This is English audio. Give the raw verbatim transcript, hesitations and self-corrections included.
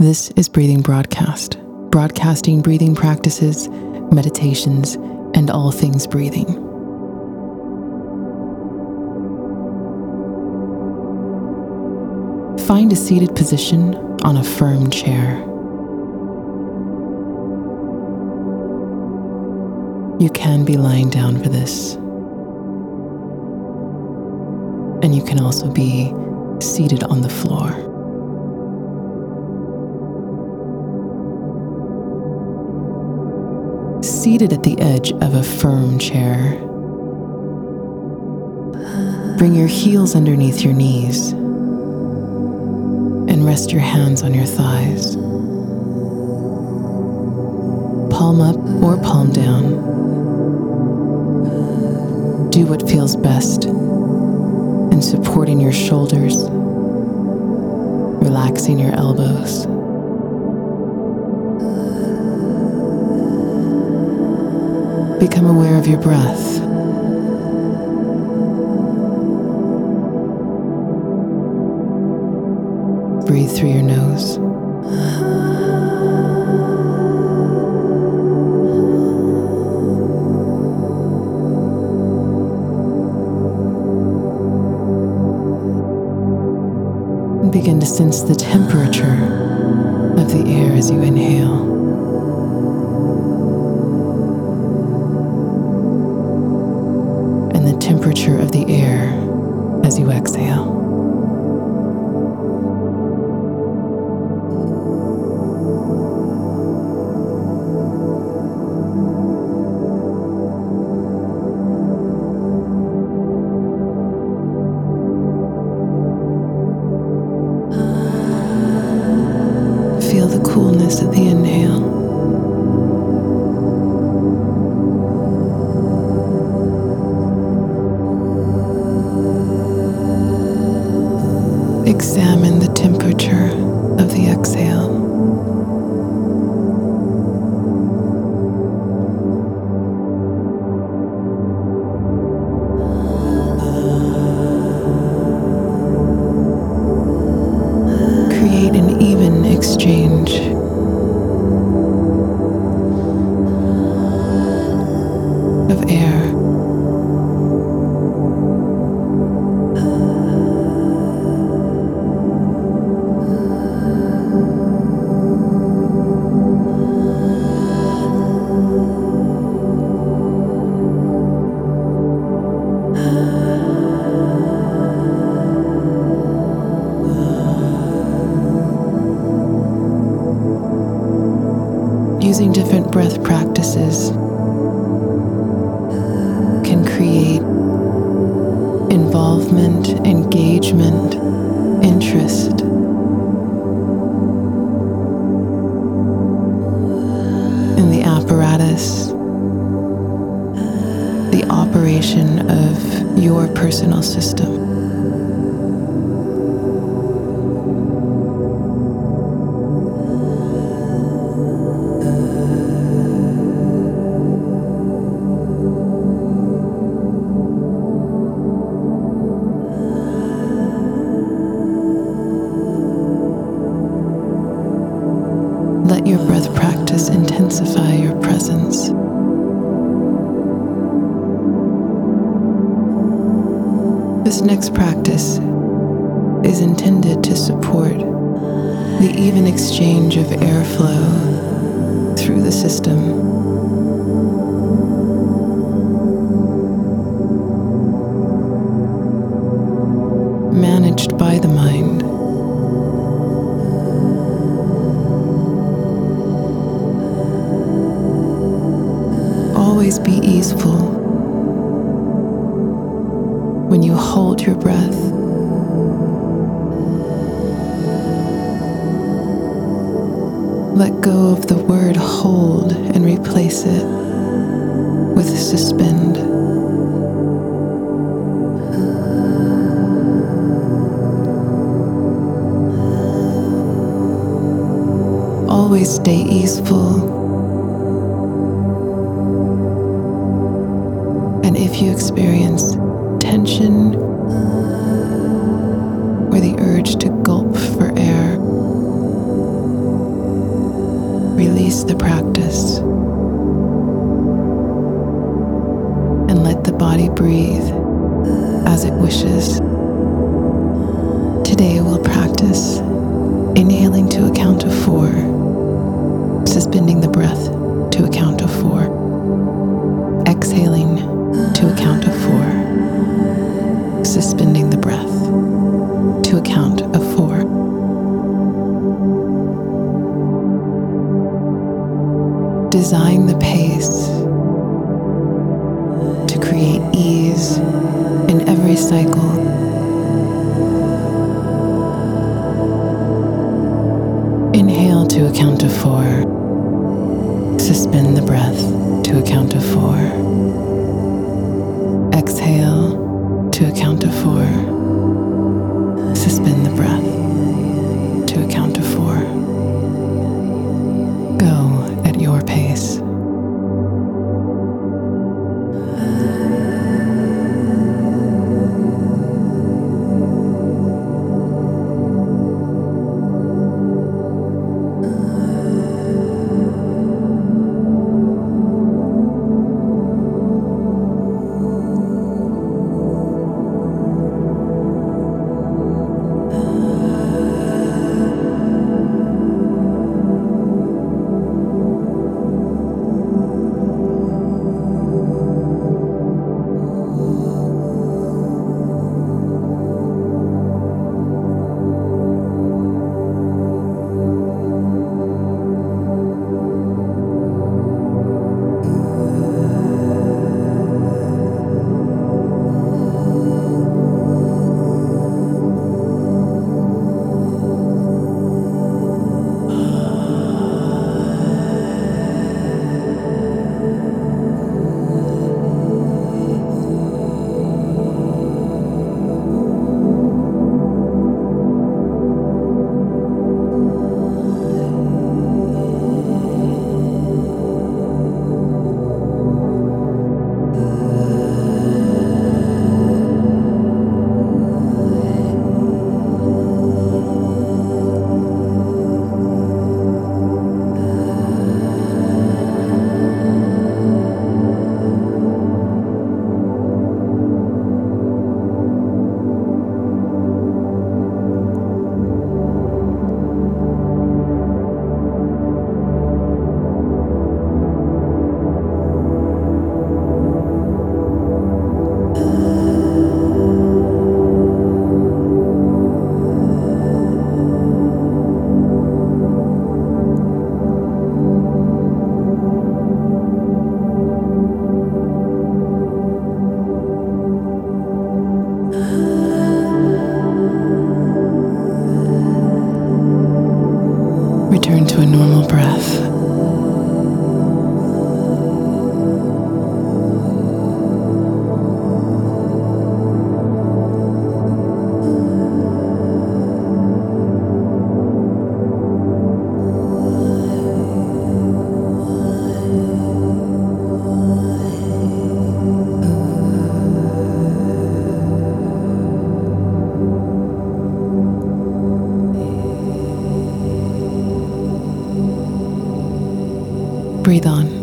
This is Breathing Broadcast, broadcasting breathing practices, meditations, and all things breathing. Find a seated position on a firm chair. You can be lying down for this, and you can also be seated on the floor. Seated at the edge of a firm chair, bring your heels underneath your knees and rest your hands on your thighs. Palm up or palm down. Do what feels best and support in your shoulders, relaxing your elbows. Become aware of your breath. Breathe through your nose. And begin to sense the temperature of the air as you inhale. Temperature of the air as you exhale. Feel the coolness of the inhale. Examine the temperature of the exhale. Create an even exchange. Using different breath practices can create involvement, engagement, interest. In the apparatus, the operation of your personal system. Let your breath practice intensify your presence. This next practice is intended to support the even exchange of airflow through the system. Managed by the mind. Always be easeful when you hold your breath. Let go of the word hold and replace it with suspend. Always stay easeful. If you experience tension or the urge to gulp for air, Today we'll practice inhaling to a count of four, suspending the breath to a count of four, exhaling to a count of four, suspending the breath to a count of four. Design the pace to create ease in every cycle. Inhale to a count of four. Suspend the breath to a count of four. Exhale to a count of four. Suspend the breath to a count of four. Go at your pace. Return to a normal breath. Breathe on.